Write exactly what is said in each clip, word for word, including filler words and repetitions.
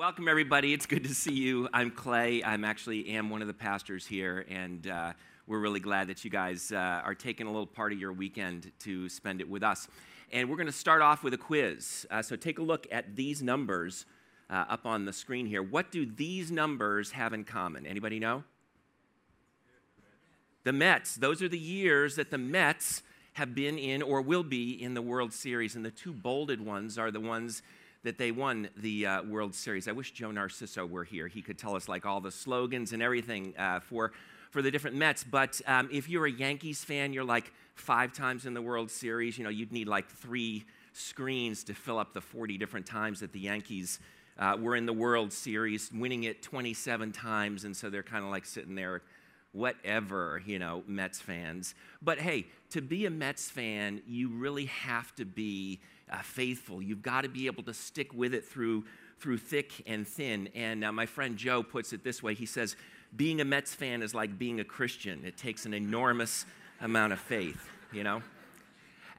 Welcome, everybody. It's good to see you. I'm Clay. I'm actually am one of the pastors here, and uh, we're really glad that you guys uh, are taking a little part of your weekend to spend it with us. And we're going to start off with a quiz. Uh, so take a look at these numbers uh, up on the screen here. What do these numbers have in common? Anybody know? The Mets. Those are the years that the Mets have been in or will be in the World Series, and the two bolded ones are the ones that they won the uh, World Series. I wish Joe Narciso were here. He could tell us like all the slogans and everything uh, for, for the different Mets. But um, if you're a Yankees fan, you're like five times in the World Series. You know, you'd need like three screens to fill up the forty different times that the Yankees uh, were in the World Series, winning it twenty-seven times. And so they're kind of like sitting there, whatever, you know, Mets fans. But hey, to be a Mets fan, you really have to be Uh, faithful. You've got to be able to stick with it through through thick and thin. And uh, my friend Joe puts it this way. He says, being a Mets fan is like being a Christian. It takes an enormous amount of faith, you know?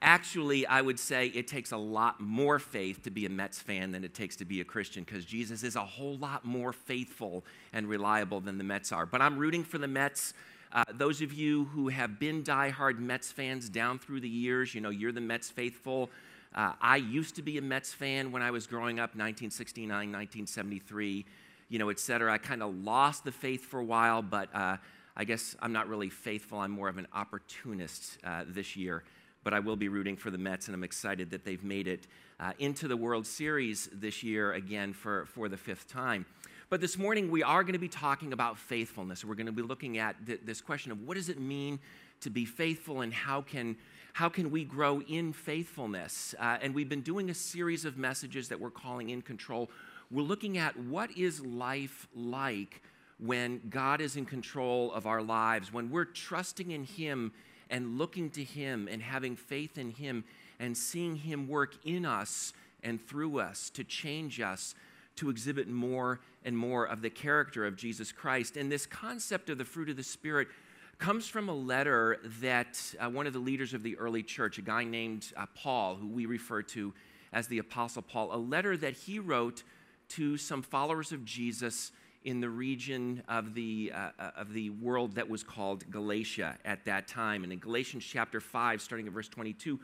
Actually, I would say it takes a lot more faith to be a Mets fan than it takes to be a Christian, because Jesus is a whole lot more faithful and reliable than the Mets are. But I'm rooting for the Mets. Uh, those of you who have been diehard Mets fans down through the years, you know, you're the Mets faithful. Uh, I used to be a Mets fan when I was growing up, nineteen sixty-nine, nineteen seventy-three, you know, et cetera. I kind of lost the faith for a while, but uh, I guess I'm not really faithful. I'm more of an opportunist uh, this year, but I will be rooting for the Mets, and I'm excited that they've made it uh, into the World Series this year again for, for the fifth time. But this morning, we are going to be talking about faithfulness. We're going to be looking at th- this question of what does it mean to be faithful, and how can How can we grow in faithfulness? Uh, and we've been doing a series of messages that we're calling In Control. We're looking at what is life like when God is in control of our lives, when we're trusting in Him and looking to Him and having faith in Him and seeing Him work in us and through us to change us, to exhibit more and more of the character of Jesus Christ. And this concept of the fruit of the Spirit comes from a letter that uh, one of the leaders of the early church, a guy named uh, Paul, who we refer to as the Apostle Paul, a letter that he wrote to some followers of Jesus in the region of the, uh, of the world that was called Galatia at that time. And in Galatians chapter five, starting at verse twenty-two,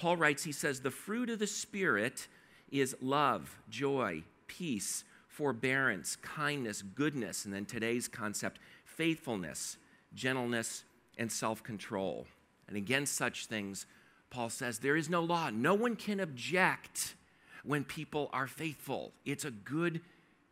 Paul writes, he says, "The fruit of the Spirit is love, joy, peace, forbearance, kindness, goodness," and then today's concept, faithfulness, gentleness, and self-control. And against such things, Paul says, there is no law. No one can object when people are faithful. It's a good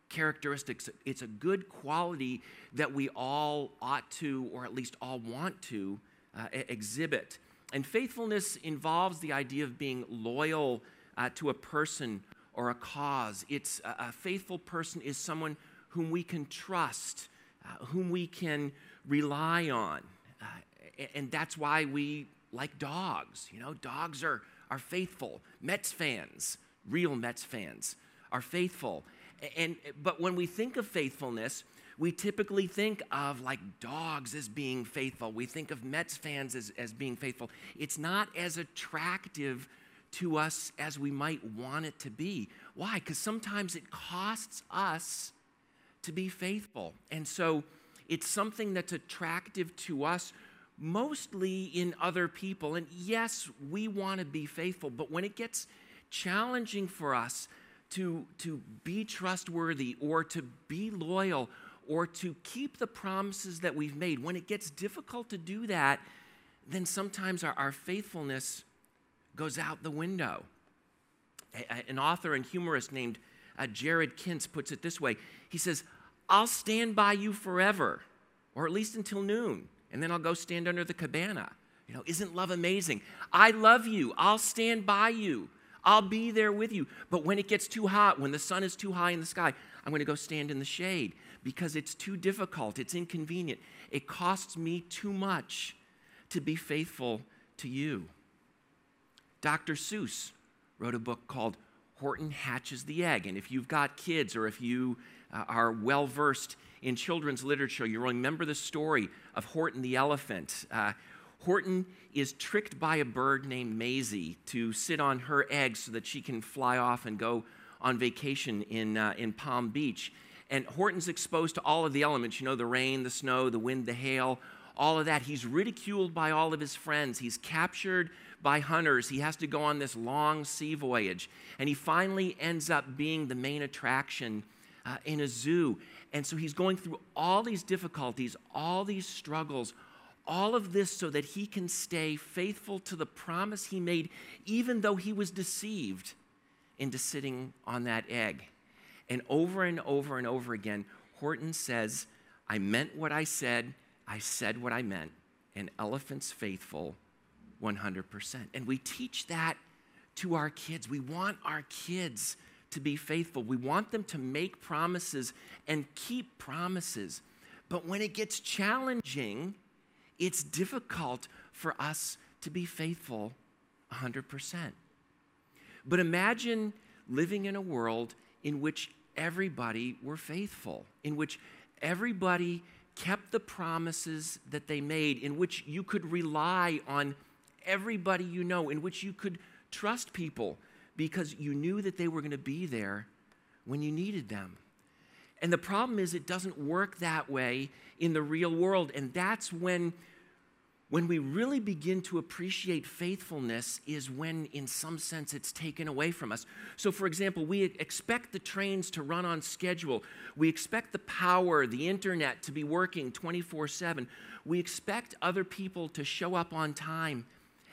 characteristic. It's a good quality that we all ought to, or at least all want to, uh, exhibit. And faithfulness involves the idea of being loyal uh, to a person or a cause. It's a, a faithful person is someone whom we can trust, uh, whom we can rely on, uh, and that's why we like dogs. You know, dogs are, are faithful. Mets fans, real Mets fans, are faithful. And, and but when we think of faithfulness, we typically think of like dogs as being faithful. We think of Mets fans as, as being faithful. It's not as attractive to us as we might want it to be. Why? Because sometimes it costs us to be faithful. And so it's something that's attractive to us, mostly in other people. And yes, we want to be faithful, but when it gets challenging for us to, to be trustworthy or to be loyal or to keep the promises that we've made, when it gets difficult to do that, then sometimes our, our faithfulness goes out the window. A, a, an author and humorist named uh, Jared Kintz puts it this way. He says, "I'll stand by you forever, or at least until noon, and then I'll go stand under the cabana." You know, isn't love amazing? I love you. I'll stand by you. I'll be there with you. But when it gets too hot, when the sun is too high in the sky, I'm going to go stand in the shade because it's too difficult. It's inconvenient. It costs me too much to be faithful to you. Doctor Seuss wrote a book called Horton Hatches the Egg. And if you've got kids, or if you Uh, are well-versed in children's literature, you remember the story of Horton the elephant. Uh, Horton is tricked by a bird named Maisie to sit on her egg so that she can fly off and go on vacation in, uh, in Palm Beach. And Horton's exposed to all of the elements, you know, the rain, the snow, the wind, the hail, all of that. He's ridiculed by all of his friends. He's captured by hunters. He has to go on this long sea voyage. And he finally ends up being the main attraction uh, in a zoo. And so he's going through all these difficulties, all these struggles, all of this so that he can stay faithful to the promise he made, even though he was deceived into sitting on that egg. And over and over and over again, Horton says, I meant what I said, I said what I meant, an elephant's faithful one hundred percent. And we teach that to our kids. We want our kids to be faithful. We want them to make promises and keep promises. But when it gets challenging, it's difficult for us to be faithful one hundred percent. But imagine living in a world in which everybody were faithful, in which everybody kept the promises that they made, in which you could rely on everybody you know, in which you could trust people because you knew that they were going to be there when you needed them. And the problem is it doesn't work that way in the real world. And that's when, when we really begin to appreciate faithfulness is when, in some sense, it's taken away from us. So, for example, we expect the trains to run on schedule. We expect the power, the internet, to be working twenty-four seven. We expect other people to show up on time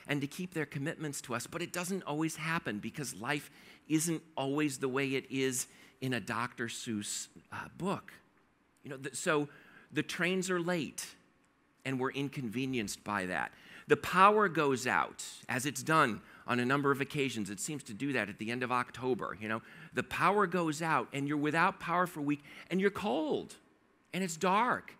and to keep their commitments to us. But it doesn't always happen because life isn't always the way it is in a Doctor Seuss uh, book. You know, th so the trains are late, and we're inconvenienced by that. The power goes out, as it's done on a number of occasions. It seems to do that at the end of October, you know. The power goes out, and you're without power for a week, and you're cold, and it's dark,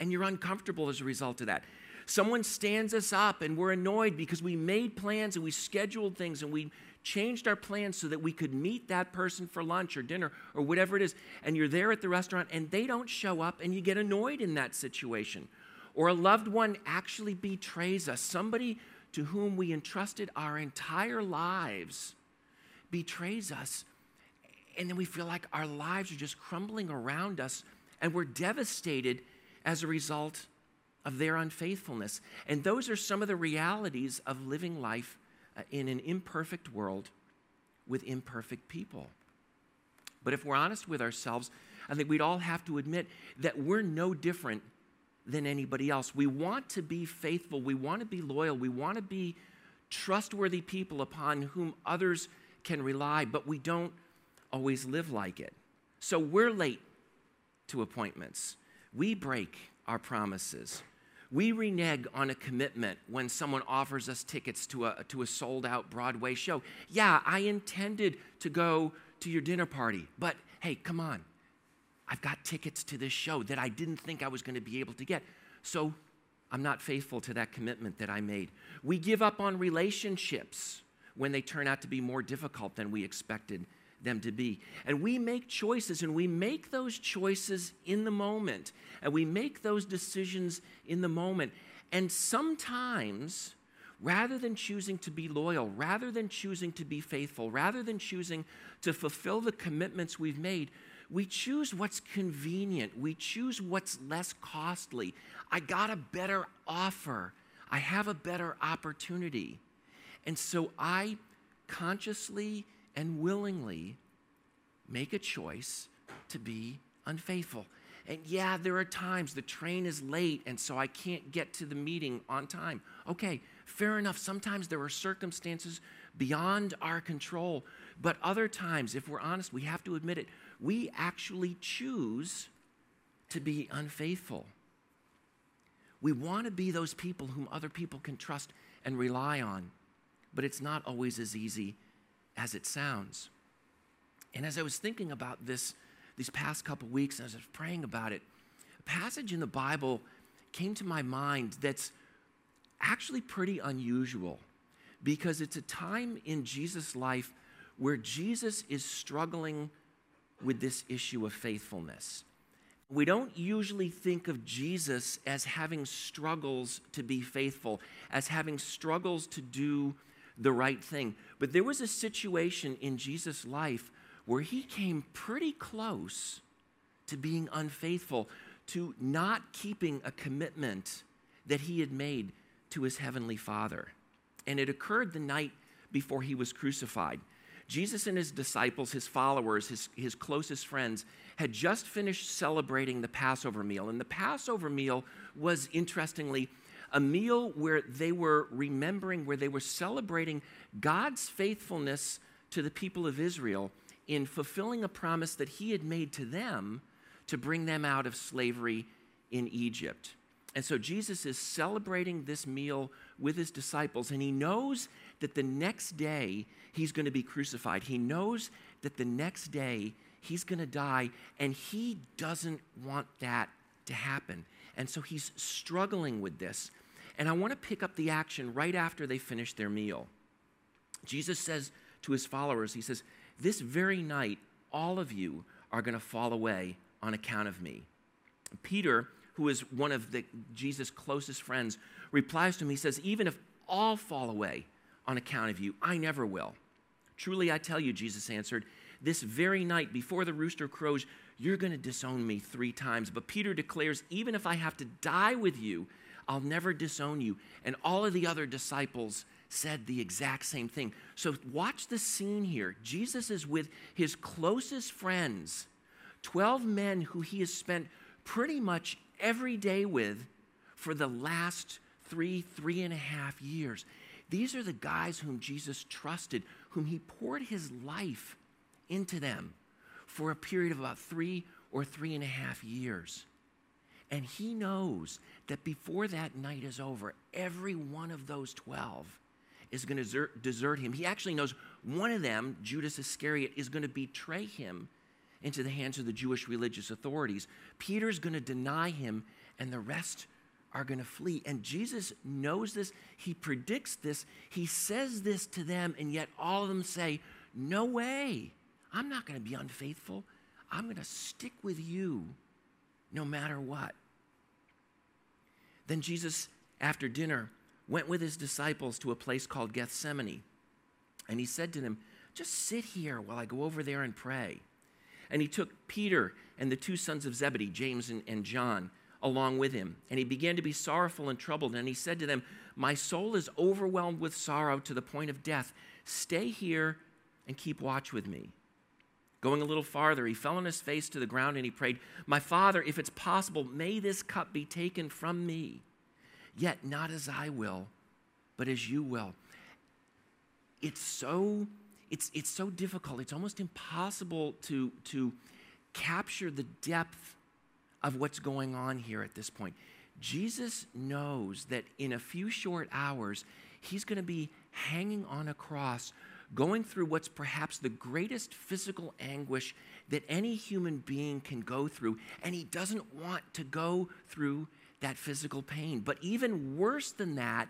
and you're uncomfortable as a result of that. Someone stands us up, and we're annoyed because we made plans, and we scheduled things, and we changed our plans so that we could meet that person for lunch or dinner or whatever it is, and you're there at the restaurant and they don't show up and you get annoyed in that situation. Or a loved one actually betrays us. Somebody to whom we entrusted our entire lives betrays us, and then we feel like our lives are just crumbling around us and we're devastated as a result of their unfaithfulness. And those are some of the realities of living life in an imperfect world with imperfect people. But if we're honest with ourselves, I think we'd all have to admit that we're no different than anybody else. We want to be faithful. We want to be loyal. We want to be trustworthy people upon whom others can rely, but we don't always live like it. So we're late to appointments. We break our promises. We renege on a commitment when someone offers us tickets to a, to a sold-out Broadway show. Yeah, I intended to go to your dinner party, but hey, come on. I've got tickets to this show that I didn't think I was going to be able to get, so I'm not faithful to that commitment that I made. We give up on relationships when they turn out to be more difficult than we expected them to be. And we make choices, and we make those choices in the moment, and we make those decisions in the moment. And sometimes, rather than choosing to be loyal, rather than choosing to be faithful, rather than choosing to fulfill the commitments we've made, we choose what's convenient. We choose what's less costly. I got a better offer. I have a better opportunity. And so I consciously and willingly make a choice to be unfaithful. And yeah, there are times the train is late and so I can't get to the meeting on time. Okay, fair enough. Sometimes there are circumstances beyond our control. But other times, if we're honest, we have to admit it, we actually choose to be unfaithful. We want to be those people whom other people can trust and rely on, but it's not always as easy as it sounds. And as I was thinking about this these past couple weeks, as I was praying about it, a passage in the Bible came to my mind that's actually pretty unusual because it's a time in Jesus' life where Jesus is struggling with this issue of faithfulness. We don't usually think of Jesus as having struggles to be faithful, as having struggles to do the right thing. But there was a situation in Jesus' life where he came pretty close to being unfaithful, to not keeping a commitment that he had made to his heavenly Father. And it occurred the night before he was crucified. Jesus and his disciples, his followers, his, his closest friends, had just finished celebrating the Passover meal. And the Passover meal was, interestingly, a meal where they were remembering, where they were celebrating God's faithfulness to the people of Israel in fulfilling a promise that he had made to them to bring them out of slavery in Egypt. And so Jesus is celebrating this meal with his disciples, and he knows that the next day he's going to be crucified. He knows that the next day he's going to die, and he doesn't want that to happen. And so he's struggling with this. And I want to pick up the action right after they finish their meal. Jesus says to his followers, he says, "This very night, all of you are going to fall away on account of me." Peter, who is one of the, Jesus' closest friends, replies to him. He says, "Even if all fall away on account of you, I never will." "Truly I tell you," Jesus answered, "this very night before the rooster crows, you're going to disown me three times." But Peter declares, "Even if I have to die with you, I'll never disown you." And all of the other disciples said the exact same thing. So watch the scene here. Jesus is with his closest friends, twelve men who he has spent pretty much every day with for the last three, three and a half years. These are the guys whom Jesus trusted, whom he poured his life into them for a period of about three or three and a half years. And he knows that before that night is over, every one of those twelve is going to desert him. He actually knows one of them, Judas Iscariot, is going to betray him into the hands of the Jewish religious authorities. Peter's going to deny him, and the rest are going to flee. And Jesus knows this. He predicts this. He says this to them, and yet all of them say, "No way. I'm not going to be unfaithful. I'm going to stick with you no matter what." Then Jesus, after dinner, went with his disciples to a place called Gethsemane. And he said to them, "Just sit here while I go over there and pray." And he took Peter and the two sons of Zebedee, James and, and John, along with him. And he began to be sorrowful and troubled. And he said to them, "My soul is overwhelmed with sorrow to the point of death. Stay here and keep watch with me." Going a little farther, he fell on his face to the ground and he prayed, "My Father, if it's possible, may this cup be taken from me. Yet not as I will, but as you will." It's so, it's, it's so difficult. It's almost impossible to, to capture the depth of what's going on here at this point. Jesus knows that in a few short hours, he's going to be hanging on a cross, going through what's perhaps the greatest physical anguish that any human being can go through, and he doesn't want to go through that physical pain. But even worse than that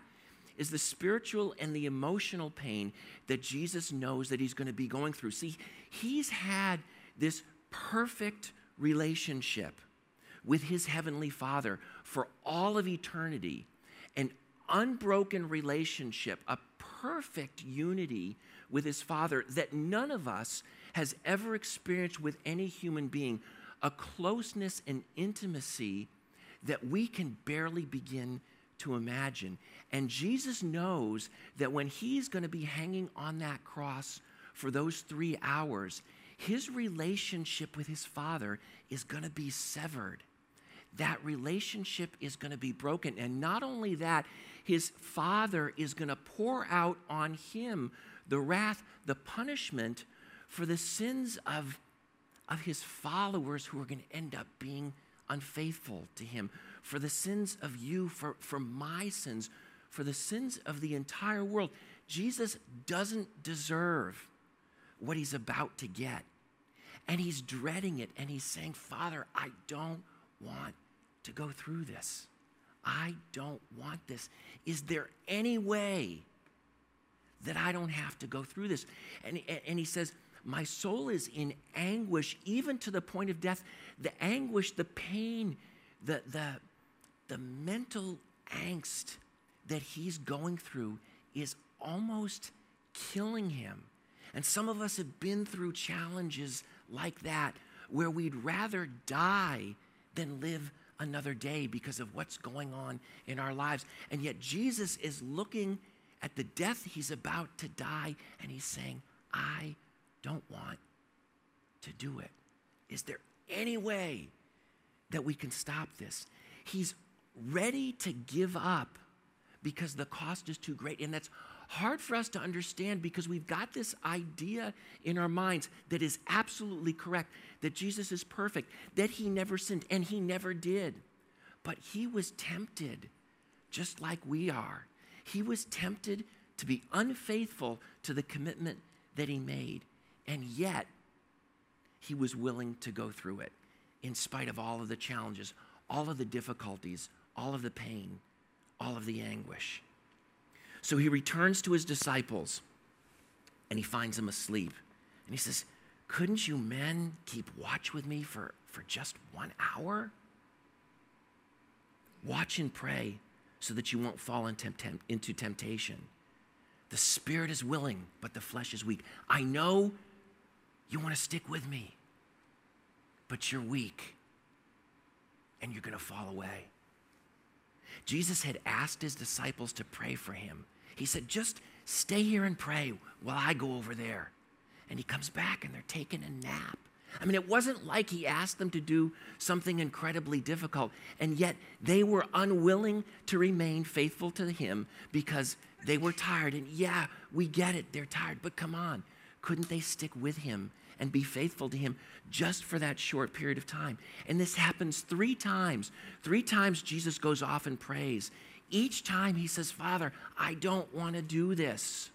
is the spiritual and the emotional pain that Jesus knows that he's going to be going through. See, he's had this perfect relationship with his heavenly Father for all of eternity, an unbroken relationship, a perfect unity with his Father that none of us has ever experienced with any human being, a closeness and intimacy that we can barely begin to imagine. And Jesus knows that when he's going to be hanging on that cross for those three hours, his relationship with his Father is going to be severed. That relationship is going to be broken. And not only that, his Father is going to pour out on him the wrath, the punishment for the sins of, of his followers who are going to end up being unfaithful to him, for the sins of you, for, for my sins, for the sins of the entire world. Jesus doesn't deserve what he's about to get. And he's dreading it, and he's saying, "Father, I don't want to go through this. I don't want this. Is there any way that I don't have to go through this?" And, and he says, "My soul is in anguish, even to the point of death." The anguish, the pain, the, the, the mental angst that he's going through is almost killing him. And some of us have been through challenges like that where we'd rather die than live another day because of what's going on in our lives. And yet Jesus is looking at the death he's about to die, and he's saying, I don't want to do it. Is there any way that we can stop this? He's ready to give up because the cost is too great. And that's hard for us to understand because we've got this idea in our minds that is absolutely correct, that Jesus is perfect, that he never sinned, and he never did. But he was tempted just like we are. He was tempted to be unfaithful to the commitment that he made, and yet he was willing to go through it in spite of all of the challenges, all of the difficulties, all of the pain, all of the anguish. So he returns to his disciples, and he finds them asleep. And he says, couldn't you men keep watch with me for, for just one hour? Watch and pray so that you won't fall in tempt- into temptation. The spirit is willing, but the flesh is weak. I know you want to stick with me, but you're weak, and you're going to fall away. Jesus had asked his disciples to pray for him. He said, just stay here and pray while I go over there. And he comes back and they're taking a nap. I mean, it wasn't like he asked them to do something incredibly difficult, and yet they were unwilling to remain faithful to him because they were tired. And yeah, we get it, they're tired, but come on, couldn't they stick with him and be faithful to him just for that short period of time? And this happens three times. Three times Jesus goes off and prays. Each time he says, Father, I don't want to do this.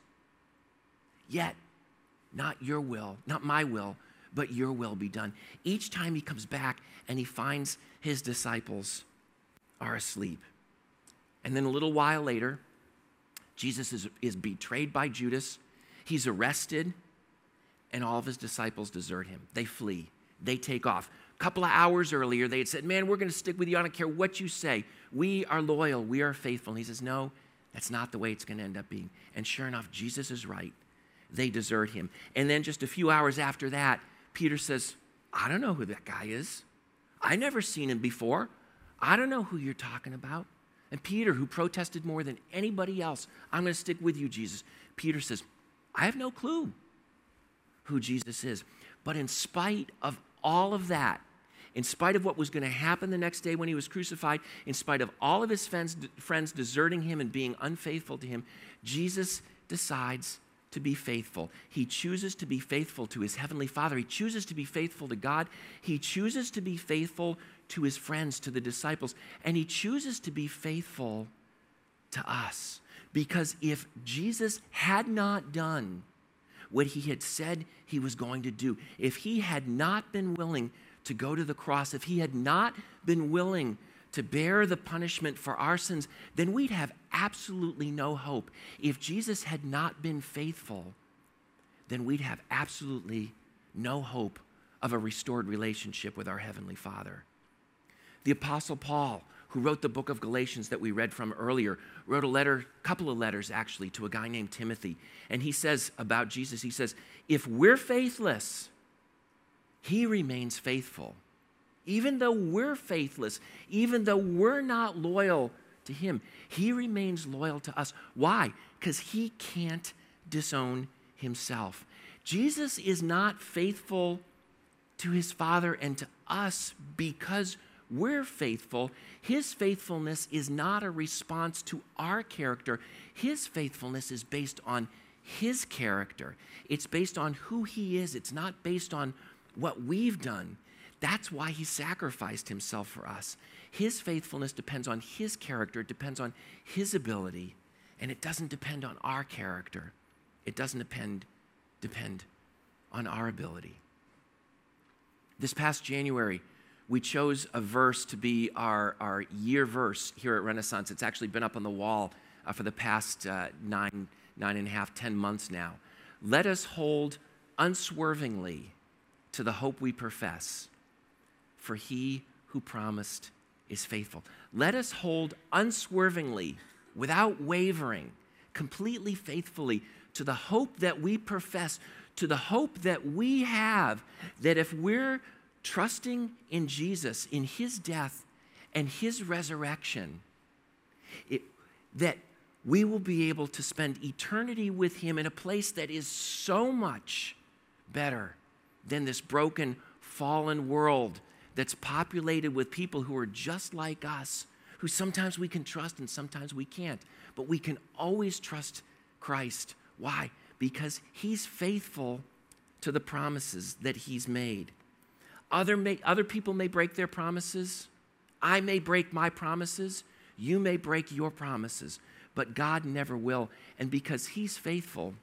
Yet, not your will, not my will, but your will be done. Each time he comes back and he finds his disciples are asleep. And then a little while later, Jesus is, is betrayed by Judas. He's arrested. And all of his disciples desert him. They flee. They take off. A couple of hours earlier, they had said, man, we're going to stick with you. I don't care what you say. We are loyal. We are faithful. And he says, no, that's not the way it's going to end up being. And sure enough, Jesus is right. They desert him. And then just a few hours after that, Peter says, I don't know who that guy is. I've never seen him before. I don't know who you're talking about. And Peter, who protested more than anybody else, I'm going to stick with you, Jesus. Peter says, I have no clue who Jesus is. But in spite of all of that, in spite of what was going to happen the next day when he was crucified, in spite of all of his friends, friends deserting him and being unfaithful to him, Jesus decides to be faithful. He chooses to be faithful to his heavenly Father. He chooses to be faithful to God. He chooses to be faithful to his friends, to the disciples, and he chooses to be faithful to us. Because if Jesus had not done what he had said he was going to do, if he had not been willing to go to the cross, if he had not been willing to bear the punishment for our sins, then we'd have absolutely no hope. If Jesus had not been faithful, then we'd have absolutely no hope of a restored relationship with our Heavenly Father. The Apostle Paul, who wrote the book of Galatians that we read from earlier, wrote a letter, couple of letters actually, to a guy named Timothy. And he says about Jesus, he says, if we're faithless, he remains faithful. Even though we're faithless, even though we're not loyal to him, he remains loyal to us. Why? Because he can't disown himself. Jesus is not faithful to his Father and to us because we're faithful. His faithfulness is not a response to our character. His faithfulness is based on his character. It's based on who he is. It's not based on what we've done. That's why he sacrificed himself for us. His faithfulness depends on his character. It depends on his ability. And it doesn't depend on our character. It doesn't depend, depend on our ability. This past January, we chose a verse to be our, our year verse here at Renaissance. It's actually been up on the wall uh, for the past uh, nine, nine and a half, ten months now. Let us hold unswervingly to the hope we profess, for he who promised is faithful. Let us hold unswervingly, without wavering, completely faithfully to the hope that we profess, to the hope that we have, that if we're trusting in Jesus, in his death and his resurrection, it, that we will be able to spend eternity with him in a place that is so much better than this broken, fallen world that's populated with people who are just like us, who sometimes we can trust and sometimes we can't. But we can always trust Christ. Why? Because he's faithful to the promises that he's made. Other, may, other people may break their promises. I may break my promises. You may break your promises. But God never will. And because he's faithful,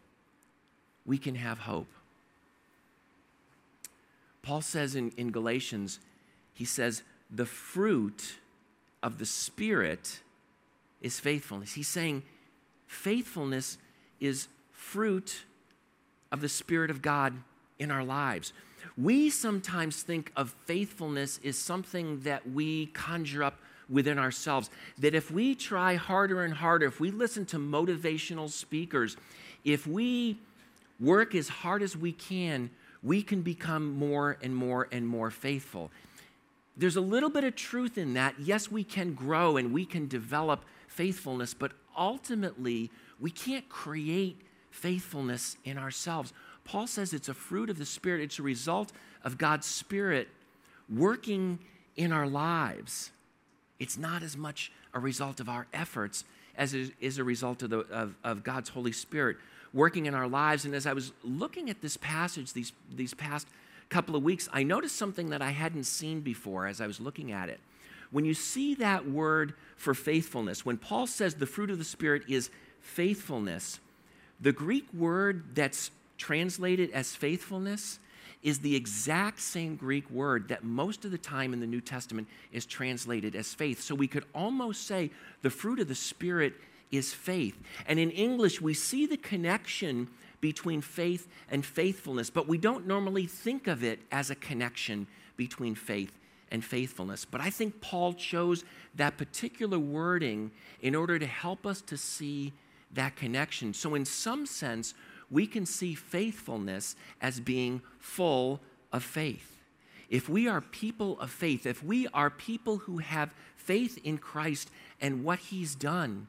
we can have hope. Paul says in, in Galatians, he says, the fruit of the Spirit is faithfulness. He's saying faithfulness is fruit of the Spirit of God in our lives. We sometimes think of faithfulness as something that we conjure up within ourselves, that if we try harder and harder, if we listen to motivational speakers, if we work as hard as we can, we can become more and more and more faithful. There's a little bit of truth in that. Yes, we can grow and we can develop faithfulness, but ultimately, we can't create faithfulness in ourselves. Paul says it's a fruit of the Spirit. It's a result of God's Spirit working in our lives. It's not as much a result of our efforts as it is a result of, the, of, of God's Holy Spirit working in our lives. And as I was looking at this passage these, these past couple of weeks, I noticed something that I hadn't seen before as I was looking at it. When you see that word for faithfulness, when Paul says the fruit of the Spirit is faithfulness, the Greek word that's translated as faithfulness is the exact same Greek word that most of the time in the New Testament is translated as faith. So we could almost say the fruit of the Spirit is faith. And in English, we see the connection between faith and faithfulness, but we don't normally think of it as a connection between faith and faithfulness. But I think Paul chose that particular wording in order to help us to see that connection. So in some sense, we can see faithfulness as being full of faith. If we are people of faith, if we are people who have faith in Christ and what he's done,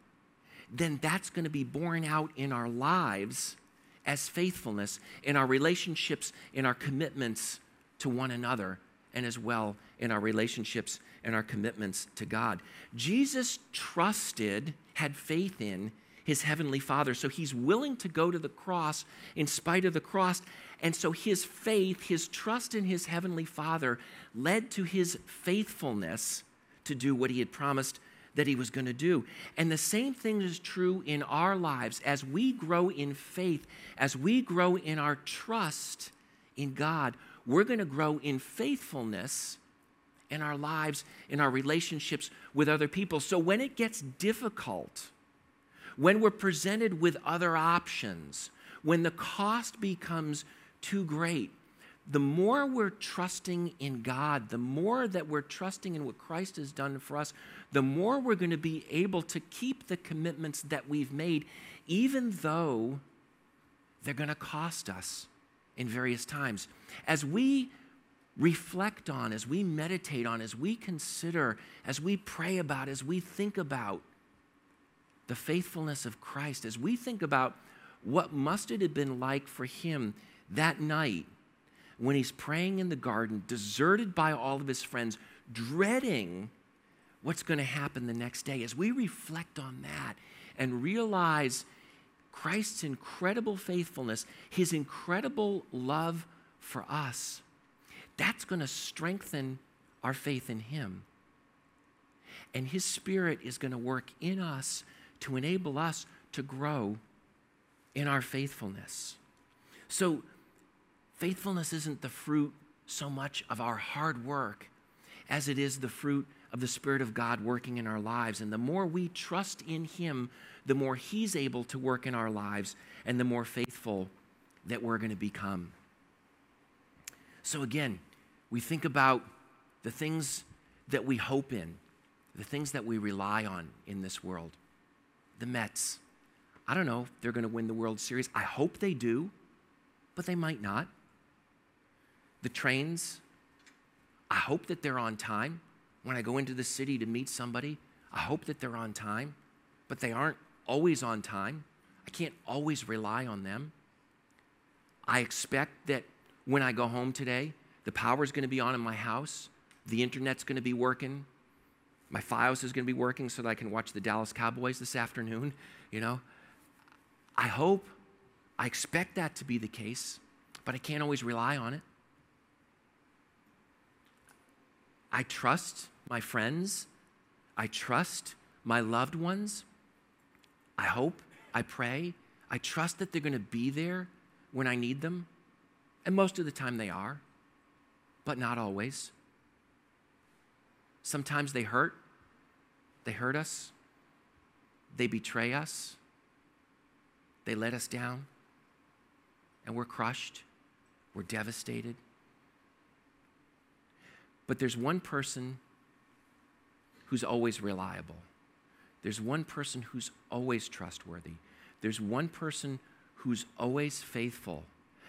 then that's going to be borne out in our lives as faithfulness, in our relationships, in our commitments to one another, and as well in our relationships and our commitments to God. Jesus trusted, had faith in his heavenly Father, so he's willing to go to the cross in spite of the cross, and so his faith, his trust in his heavenly Father led to his faithfulness to do what he had promised that he was going to do. And the same thing is true in our lives. As we grow in faith, as we grow in our trust in God, we're going to grow in faithfulness in our lives, in our relationships with other people. So when it gets difficult, when we're presented with other options, when the cost becomes too great, the more we're trusting in God, the more that we're trusting in what Christ has done for us, the more we're going to be able to keep the commitments that we've made, even though they're going to cost us in various times. As we reflect on, as we meditate on, as we consider, as we pray about, as we think about the faithfulness of Christ, as we think about what must it have been like for him that night when he's praying in the garden, deserted by all of his friends, dreading what's going to happen the next day. As we reflect on that and realize Christ's incredible faithfulness, his incredible love for us, that's going to strengthen our faith in him. And his Spirit is going to work in us to enable us to grow in our faithfulness. So, faithfulness isn't the fruit so much of our hard work as it is the fruit of the Spirit of God working in our lives. And the more we trust in him, the more he's able to work in our lives and the more faithful that we're going to become. So again, we think about the things that we hope in, the things that we rely on in this world. The Mets. I don't know if they're going to win the World Series. I hope they do. but they might not. The trains, I hope that they're on time. When I go into the city to meet somebody, I hope that they're on time, but they aren't always on time. I can't always rely on them. I expect that when I go home today, the power's going to be on in my house, the internet's going to be working, my files is going to be working so that I can watch the Dallas Cowboys this afternoon, you know. I hope, I expect that to be the case, but I can't always rely on it. I trust my friends. I trust my loved ones. I hope, I pray, I trust that they're going to be there when I need them. And most of the time they are, but not always. Sometimes they hurt. They hurt us. They betray us. They let us down. And we're crushed. We're devastated. But there's one person who's always reliable. There's one person who's always trustworthy. There's one person who's always faithful,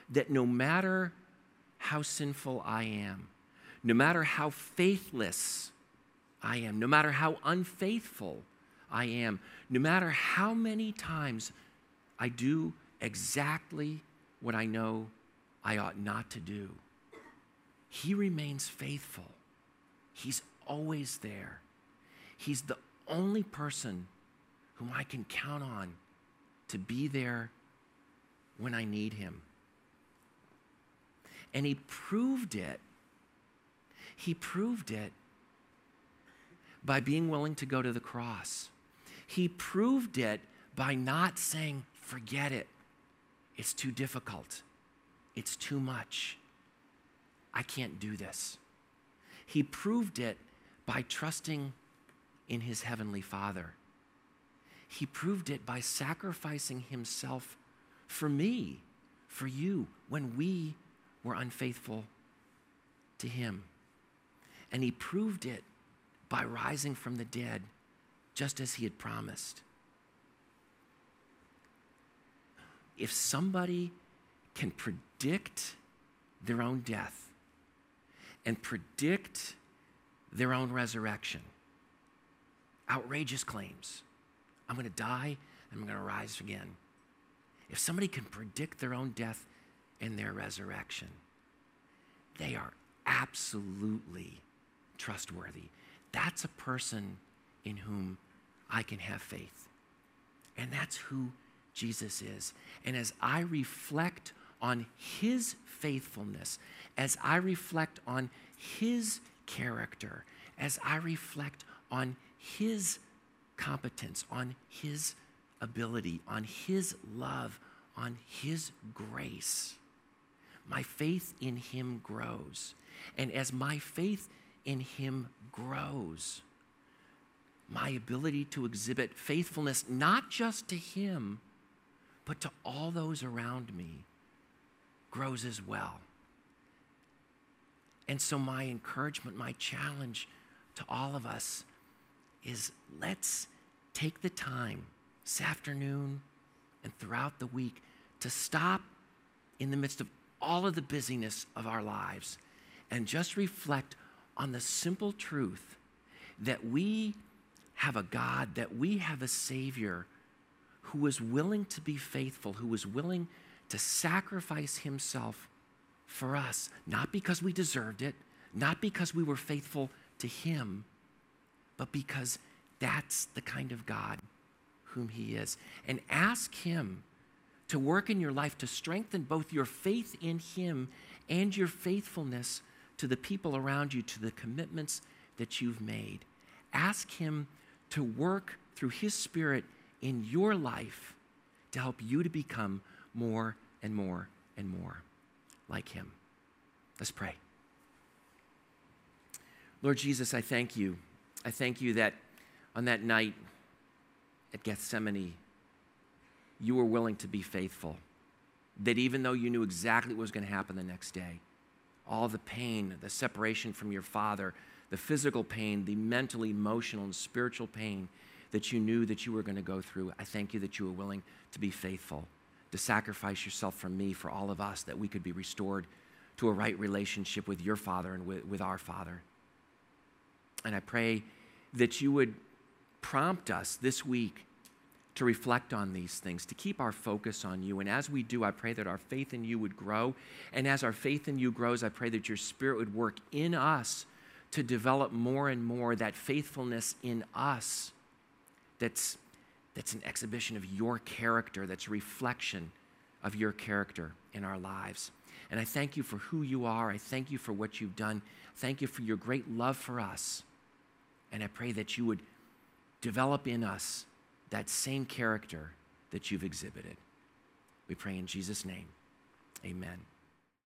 that no matter how sinful I am, no matter how faithless I am, no matter how unfaithful I am, no matter how many times I do exactly what I know I ought not to do, he remains faithful. He's always there. He's the only person whom I can count on to be there when I need him. And he proved it. He proved it by being willing to go to the cross. He proved it by not saying, forget it. It's too difficult. It's too much. I can't do this. He proved it by trusting in his heavenly Father. He proved it by sacrificing himself for me, for you, when we were unfaithful to him. And he proved it by rising from the dead, just as he had promised. If somebody can predict their own death and predict their own resurrection, outrageous claims. I'm going to die and I'm going to rise again. If somebody can predict their own death and their resurrection, they are absolutely trustworthy. That's a person in whom I can have faith. And that's who Jesus is. And as I reflect on his faithfulness, as I reflect on his character, as I reflect on his competence, on his ability, on his love, on his grace, my faith in him grows. And as my faith in him grows, my ability to exhibit faithfulness, not just to him, but to all those around me, grows as well. And so my encouragement, my challenge to all of us is, let's take the time this afternoon and throughout the week to stop in the midst of all of the busyness of our lives and just reflect on the simple truth that we have a God, that we have a Savior who is willing to be faithful, who is willing to sacrifice himself for us, not because we deserved it, not because we were faithful to him, but because that's the kind of God whom he is. And ask him to work in your life to strengthen both your faith in him and your faithfulness to the people around you, to the commitments that you've made. Ask him to work through his Spirit in your life to help you to become more and more and more like him. Let's pray. Lord Jesus, I thank you. I thank you that on that night at Gethsemane, you were willing to be faithful, that even though you knew exactly what was going to happen the next day, all the pain, the separation from your Father, the physical pain, the mental, emotional, and spiritual pain that you knew that you were going to go through, I thank you that you were willing to be faithful, to sacrifice yourself for me, for all of us, that we could be restored to a right relationship with your Father and with, with our Father. And I pray that you would prompt us this week to reflect on these things, to keep our focus on you. And as we do, I pray that our faith in you would grow. And as our faith in you grows, I pray that your Spirit would work in us to develop more and more that faithfulness in us that's, that's an exhibition of your character, that's a reflection of your character in our lives. And I thank you for who you are. I thank you for what you've done. Thank you for your great love for us. And I pray that you would develop in us that same character that you've exhibited. We pray in Jesus' name, amen.